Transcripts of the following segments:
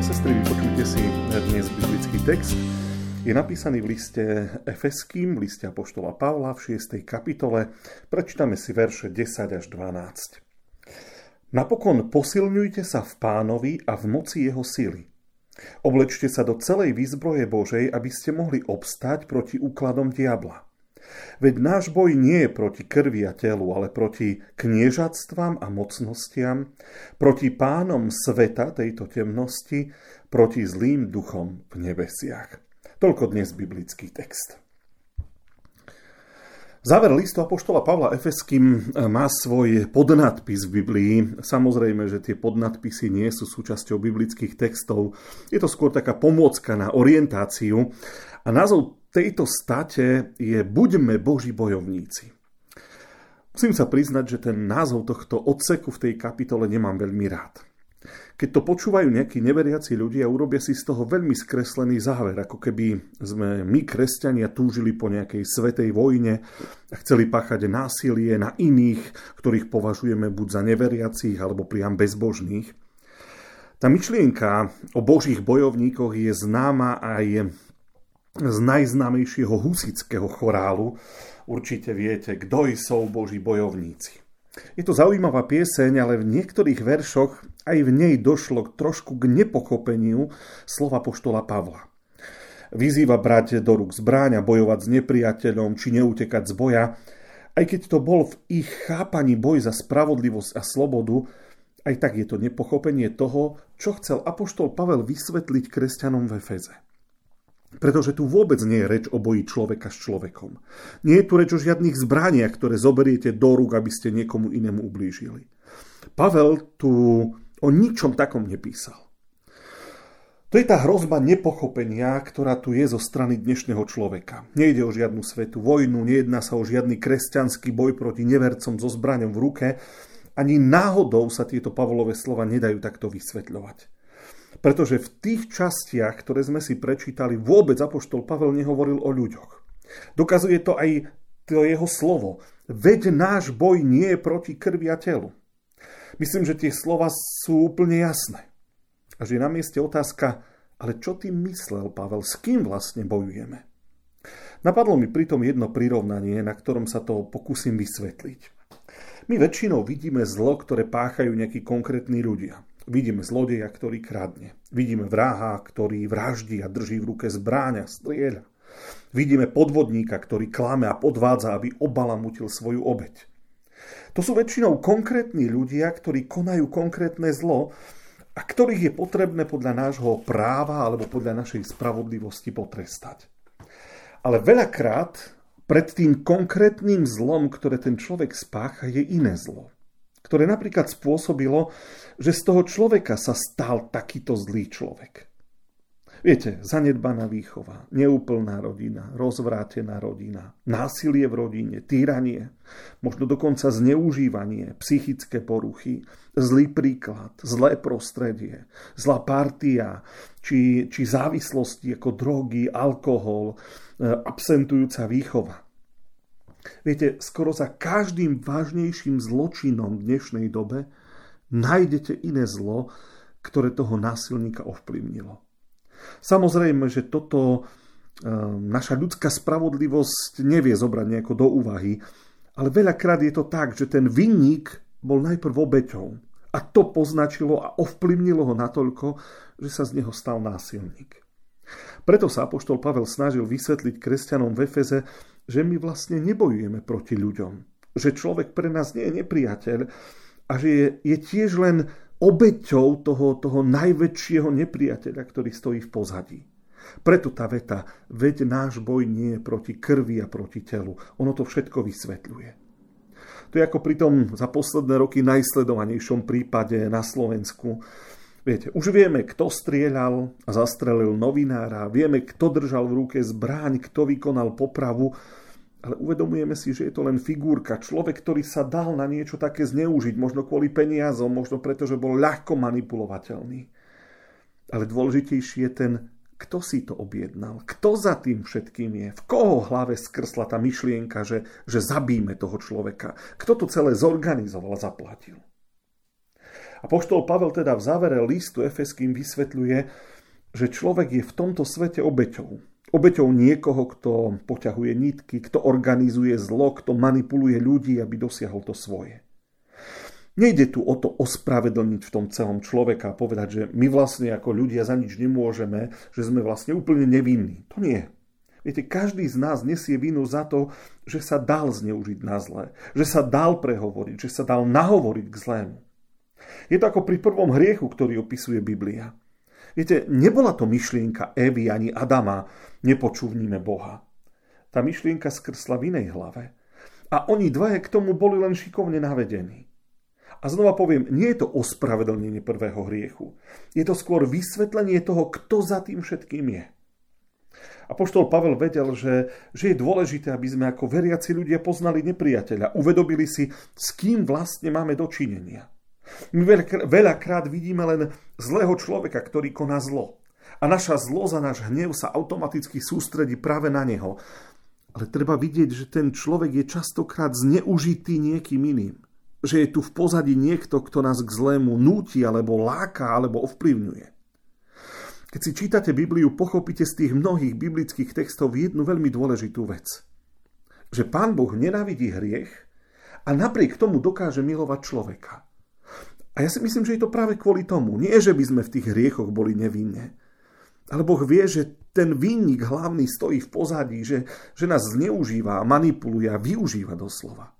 Sestry, vypočujte si dnes biblický text. Je napísaný v liste Efeským, v liste apoštola Pavla v 6. kapitole. Prečítame si verše 10 až 12. Napokon posilňujte sa v Pánovi a v moci jeho sily. Oblečte sa do celej výzbroje Božej, aby ste mohli obstať proti úkladom diabla. Veď náš boj nie je proti krvi a telu, ale proti kniežatstvám a mocnostiam, proti pánom sveta tejto temnosti, proti zlým duchom v nebesiach. Toľko dnes biblický text. Záver listu apoštola Pavla Efeským má svoj podnadpis v Biblii. Samozrejme, že tie podnadpisy nie sú súčasťou biblických textov. Je to skôr taká pomôcka na orientáciu. A názov tejto state je Buďme Boží bojovníci. Musím sa priznať, že ten názov tohto odseku v tej kapitole nemám veľmi rád. Keď to počúvajú nejakí neveriaci ľudia, urobia si z toho veľmi skreslený záver, ako keby sme my, kresťania, túžili po nejakej svetej vojne a chceli páchať násilie na iných, ktorých považujeme buď za neveriacich alebo priam bezbožných. Tá myšlienka o Božích bojovníkoch je známa aj z najznámejšieho husitského chorálu. Určite viete, kto sú Boží bojovníci. Je to zaujímavá pieseň, ale v niektorých veršoch aj v nej došlo trošku k nepochopeniu slova apoštola Pavla. Vyzýva brať do rúk zbraň a bojovať s nepriateľom, či neutekať z boja. Aj keď to bol v ich chápaní boj za spravodlivosť a slobodu, aj tak je to nepochopenie toho, čo chcel apoštol Pavel vysvetliť kresťanom v Efeze. Pretože tu vôbec nie je reč o boji človeka s človekom. Nie je tu reč o žiadnych zbraniach, ktoré zoberiete do rúk, aby ste niekomu inému ublížili. Pavel tu o ničom takom nepísal. To je tá hrozba nepochopenia, ktorá tu je zo strany dnešného človeka. Nejde o žiadnu svetú vojnu, nejedná sa o žiadny kresťanský boj proti nevercom so zbraňom v ruke. Ani náhodou sa tieto Pavlové slova nedajú takto vysvetľovať. Pretože v tých častiach, ktoré sme si prečítali, vôbec apoštol Pavel nehovoril o ľuďoch. Dokazuje to aj to jeho slovo. Veď náš boj nie je proti krvi a telu. Myslím, že tie slova sú úplne jasné. A že je na mieste otázka, ale čo tým myslel Pavel? S kým vlastne bojujeme? Napadlo mi pritom jedno prirovnanie, na ktorom sa to pokúsim vysvetliť. My väčšinou vidíme zlo, ktoré páchajú nejakí konkrétni ľudia. Vidíme zlodeja, ktorý kradne. Vidíme vraha, ktorý vraždí a drží v ruke zbráň a strieľa. Vidíme podvodníka, ktorý klame a podvádza, aby obalamutil svoju obeť. To sú väčšinou konkrétni ľudia, ktorí konajú konkrétne zlo a ktorých je potrebné podľa nášho práva alebo podľa našej spravodlivosti potrestať. Ale veľakrát pred tým konkrétnym zlom, ktoré ten človek spácha, je iné zlo, ktoré napríklad spôsobilo, že z toho človeka sa stal takýto zlý človek. Viete, zanedbaná výchova, neúplná rodina, rozvrátená rodina, násilie v rodine, týranie, možno dokonca zneužívanie, psychické poruchy, zlý príklad, zlé prostredie, zlá partia, či závislosti ako drogy, alkohol, absentujúca výchova. Viete, skoro za každým vážnejším zločinom v dnešnej dobe nájdete iné zlo, ktoré toho násilníka ovplyvnilo. Samozrejme, že toto naša ľudská spravodlivosť nevie zobrať nejako do úvahy, ale veľakrát je to tak, že ten vinník bol najprv obeťou a to poznačilo a ovplyvnilo ho natoľko, že sa z neho stal násilník. Preto sa apoštol Pavel snažil vysvetliť kresťanom v Efeze, že my vlastne nebojujeme proti ľuďom, že človek pre nás nie je nepriateľ a že je tiež len obeťou toho najväčšieho nepriateľa, ktorý stojí v pozadí. Preto tá veta, veď náš boj nie je proti krvi a proti telu, ono to všetko vysvetľuje. To je ako pri tom za posledné roky najsledovanejšom prípade na Slovensku, Viete, už vieme, kto strieľal a zastrelil novinára, vieme, kto držal v ruke zbraň, kto vykonal popravu, ale uvedomujeme si, že je to len figurka, človek, ktorý sa dal na niečo také zneužiť, možno kvôli peniazom, možno preto, že bol ľahko manipulovateľný. Ale dôležitejší je ten, kto si to objednal, kto za tým všetkým je, v koho hlave skrsla tá myšlienka, že zabijme toho človeka, kto to celé zorganizoval a zaplatil. Apoštol Pavol teda v závere listu Efeským vysvetľuje, že človek je v tomto svete obeťou. Obeťou niekoho, kto poťahuje nitky, kto organizuje zlo, kto manipuluje ľudí, aby dosiahol to svoje. Nejde tu o to ospravedlniť v tom celom človeka a povedať, že my vlastne ako ľudia za nič nemôžeme, že sme vlastne úplne nevinní. To nie. Viete, každý z nás nesie vinu za to, že sa dal zneužiť na zlé, že sa dal prehovoriť, že sa dal nahovoriť k zlému. Je to ako pri prvom hriechu, ktorý opisuje Biblia. Viete, nebola to myšlienka Evy ani Adama, nepočúvnime Boha. Tá myšlienka skrsla v inej hlave. A oni dvaja k tomu boli len šikovne navedení. A znova poviem, nie je to ospravedlnenie prvého hriechu. Je to skôr vysvetlenie toho, kto za tým všetkým je. Apoštol Pavel vedel, že je dôležité, aby sme ako veriaci ľudia poznali nepriateľa, uvedomili si, s kým vlastne máme dočinenia. My veľakrát vidíme len zlého človeka, ktorý koná zlo. A naša zlosť a náš hnev sa automaticky sústredí práve na neho. Ale treba vidieť, že ten človek je častokrát zneužitý niekým iným. Že je tu v pozadí niekto, kto nás k zlému núti, alebo láka, alebo ovplyvňuje. Keď si čítate Bibliu, pochopíte z tých mnohých biblických textov jednu veľmi dôležitú vec. Že Pán Boh nenávidí hriech a napriek tomu dokáže milovať človeka. A ja si myslím, že je to práve kvôli tomu. Nie, že by sme v tých hriechoch boli nevinné. Ale Boh vie, že ten vinník hlavný stojí v pozadí, že nás zneužíva, manipuluje a využíva doslova.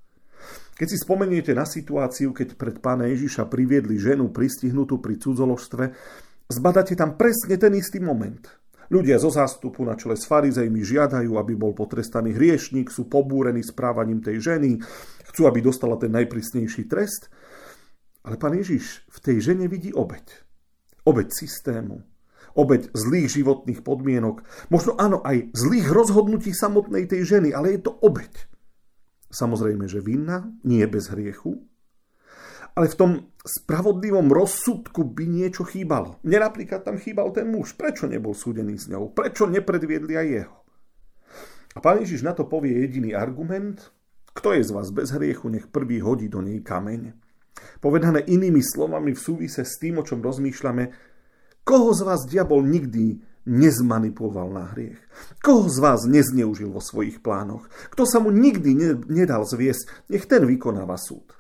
Keď si spomeniete na situáciu, keď pred Pána Ježiša priviedli ženu pristihnutú pri cudzoložstve, zbadáte tam presne ten istý moment. Ľudia zo zástupu na čele s farizejmi žiadajú, aby bol potrestaný hriešník, sú pobúrení správaním tej ženy, chcú, aby dostala ten najprísnejší trest. Ale Pán Ježiš v tej žene vidí obeť. Obeť systému, obeť zlých životných podmienok, možno áno aj zlých rozhodnutí samotnej tej ženy, ale je to obeť. Samozrejme, že vinná, nie bez hriechu, ale v tom spravodlivom rozsudku by niečo chýbalo. Mne napríklad tam chýbal ten muž. Prečo nebol súdený s ňou? Prečo nepredviedli aj jeho? A Pán Ježiš na to povie jediný argument. Kto je z vás bez hriechu, nech prvý hodí do nej kameň. Povedané inými slovami v súvise s tým, o čom rozmýšľame, koho z vás diabol nikdy nezmanipuloval na hriech? Koho z vás nezneužil vo svojich plánoch? Kto sa mu nikdy nedal zviesť, nech ten vykonáva súd.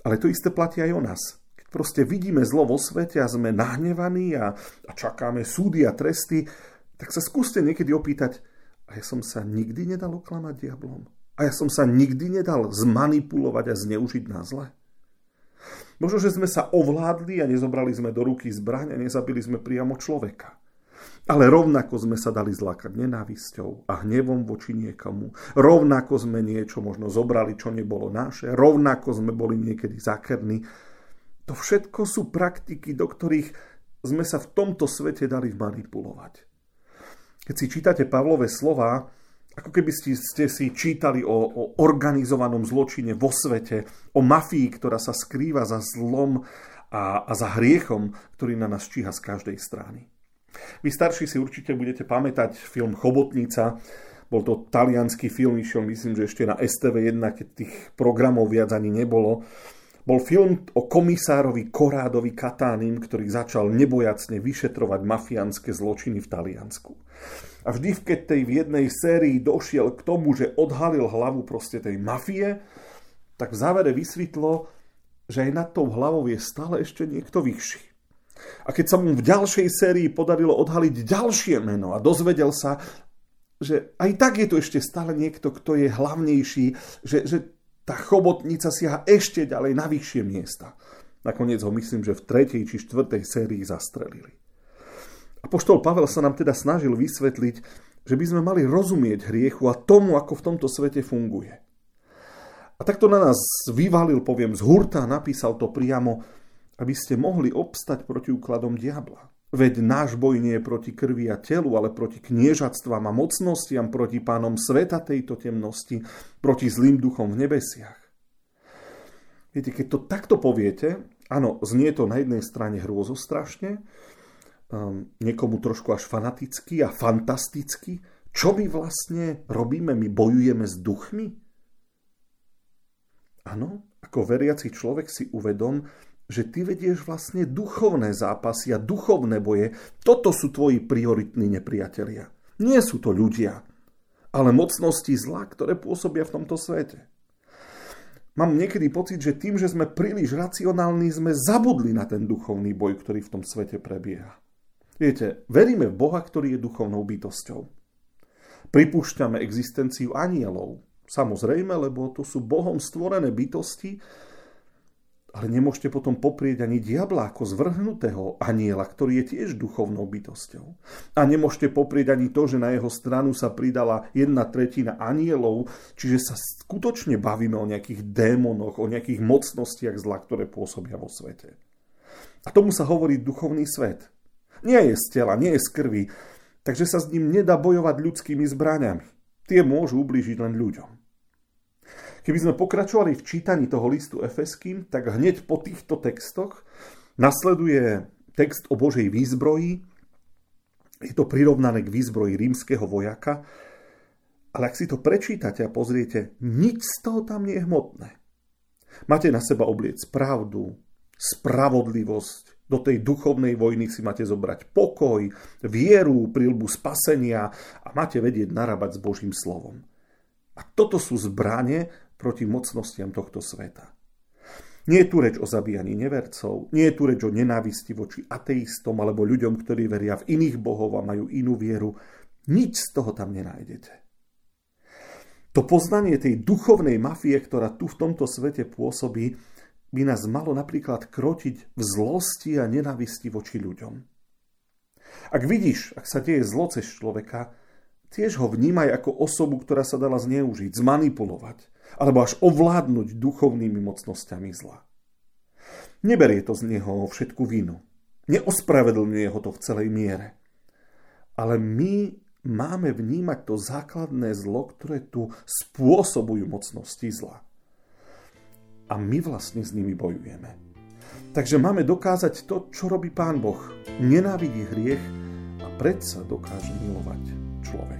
Ale to isté platí aj o nás. Keď proste vidíme zlo vo svete a sme nahnevaní a čakáme súdy a tresty, tak sa skúste niekedy opýtať, a ja som sa nikdy nedal oklamať diablom? A ja som sa nikdy nedal zmanipulovať a zneužiť na zle? Možno, že sme sa ovládli a nezobrali sme do ruky zbraň a nezabili sme priamo človeka. Ale rovnako sme sa dali zlákať nenávisťou a hnevom voči niekomu. Rovnako sme niečo možno zobrali, čo nebolo naše. Rovnako sme boli niekedy zákerní. To všetko sú praktiky, do ktorých sme sa v tomto svete dali manipulovať. Keď si čítate Pavlové slová, ako keby ste si čítali o organizovanom zločine vo svete, o mafii, ktorá sa skrýva za zlom a za hriechom, ktorý na nás číha z každej strany. Vy starší si určite budete pamätať film Chobotnica. Bol to taliansky film, išiel myslím, že ešte na STV1, keď tých programov viac ani nebolo. Bol film o komisárovi Corradovi Catánim, ktorý začal nebojacne vyšetrovať mafiánske zločiny v Taliansku. A vždy, keď tej v jednej sérii došiel k tomu, že odhalil hlavu proste tej mafie, tak v závere vysvetlo, že aj nad tou hlavou je stále ešte niekto vyšší. A keď sa mu v ďalšej sérii podarilo odhaliť ďalšie meno a dozvedel sa, že aj tak je tu ešte stále niekto, kto je hlavnejší, že tá chobotnica siaha ešte ďalej na vyššie miesta. Nakoniec ho myslím, že v 3. či 4. sérii zastrelili. Apoštol Pavel sa nám teda snažil vysvetliť, že by sme mali rozumieť hriechu a tomu, ako v tomto svete funguje. A takto na nás vyvalil, poviem, z hurta, napísal to priamo, a aby ste mohli obstať proti úkladom diabla. Veď náš boj nie je proti krvi a telu, ale proti kniežatstvám a mocnostiam, proti pánom sveta tejto temnosti, proti zlým duchom v nebesiach. Viete, keď to takto poviete, áno, znie to na jednej strane hrôzostrašne, niekomu trošku až fanaticky a fantasticky. Čo my vlastne robíme? My bojujeme s duchmi? Áno, ako veriaci človek si uvedom, že ty vedieš vlastne duchovné zápasy a duchovné boje. Toto sú tvoji prioritní nepriatelia. Nie sú to ľudia, ale mocnosti zla, ktoré pôsobia v tomto svete. Mám niekedy pocit, že tým, že sme príliš racionálni, sme zabudli na ten duchovný boj, ktorý v tom svete prebieha. Viete, veríme v Boha, ktorý je duchovnou bytosťou. Pripúšťame existenciu anjelov. Samozrejme, lebo to sú Bohom stvorené bytosti, ale nemôžete potom poprieť ani diabla ako zvrhnutého anjela, ktorý je tiež duchovnou bytosťou. A nemôžete poprieť ani to, že na jeho stranu sa pridala 1/3 anjelov, čiže sa skutočne bavíme o nejakých démonoch, o nejakých mocnostiach zla, ktoré pôsobia vo svete. A tomu sa hovorí duchovný svet. Nie je z tela, nie je z krvi, takže sa s ním nedá bojovať ľudskými zbraňami. Tie môžu ublížiť len ľuďom. Keby sme pokračovali v čítaní toho listu Efeským, tak hneď po týchto textoch nasleduje text o Božej výzbroji. Je to prirovnané k výzbroji rímskeho vojaka. Ale ak si to prečítate a pozriete, nič z toho tam nie je hmotné. Máte na seba obliec pravdu, spravodlivosť. Do tej duchovnej vojny si máte zobrať pokoj, vieru, príľbu spasenia a máte vedieť narábať s Božím slovom. A toto sú zbrane proti mocnostiam tohto sveta. Nie je tu reč o zabíjaní nevercov, nie je tu reč o nenávisti voči ateistom alebo ľuďom, ktorí veria v iných bohov a majú inú vieru. Nič z toho tam nenájdete. To poznanie tej duchovnej mafie, ktorá tu v tomto svete pôsobí, by nás malo napríklad krotiť v zlosti a nenávisti voči ľuďom. Ak vidíš, ak sa deje zlo cez človeka, tiež ho vnímaj ako osobu, ktorá sa dala zneužiť, zmanipulovať alebo až ovládnuť duchovnými mocnosťami zla. Neberie to z neho všetku vinu. Neospravedlňuje ho to v celej miere. Ale my máme vnímať to základné zlo, ktoré tu spôsobujú mocnosti zla. A my vlastne s nimi bojujeme. Takže máme dokázať to, čo robí Pán Boh. Nenávidí hriech a predsa dokáže milovať človek.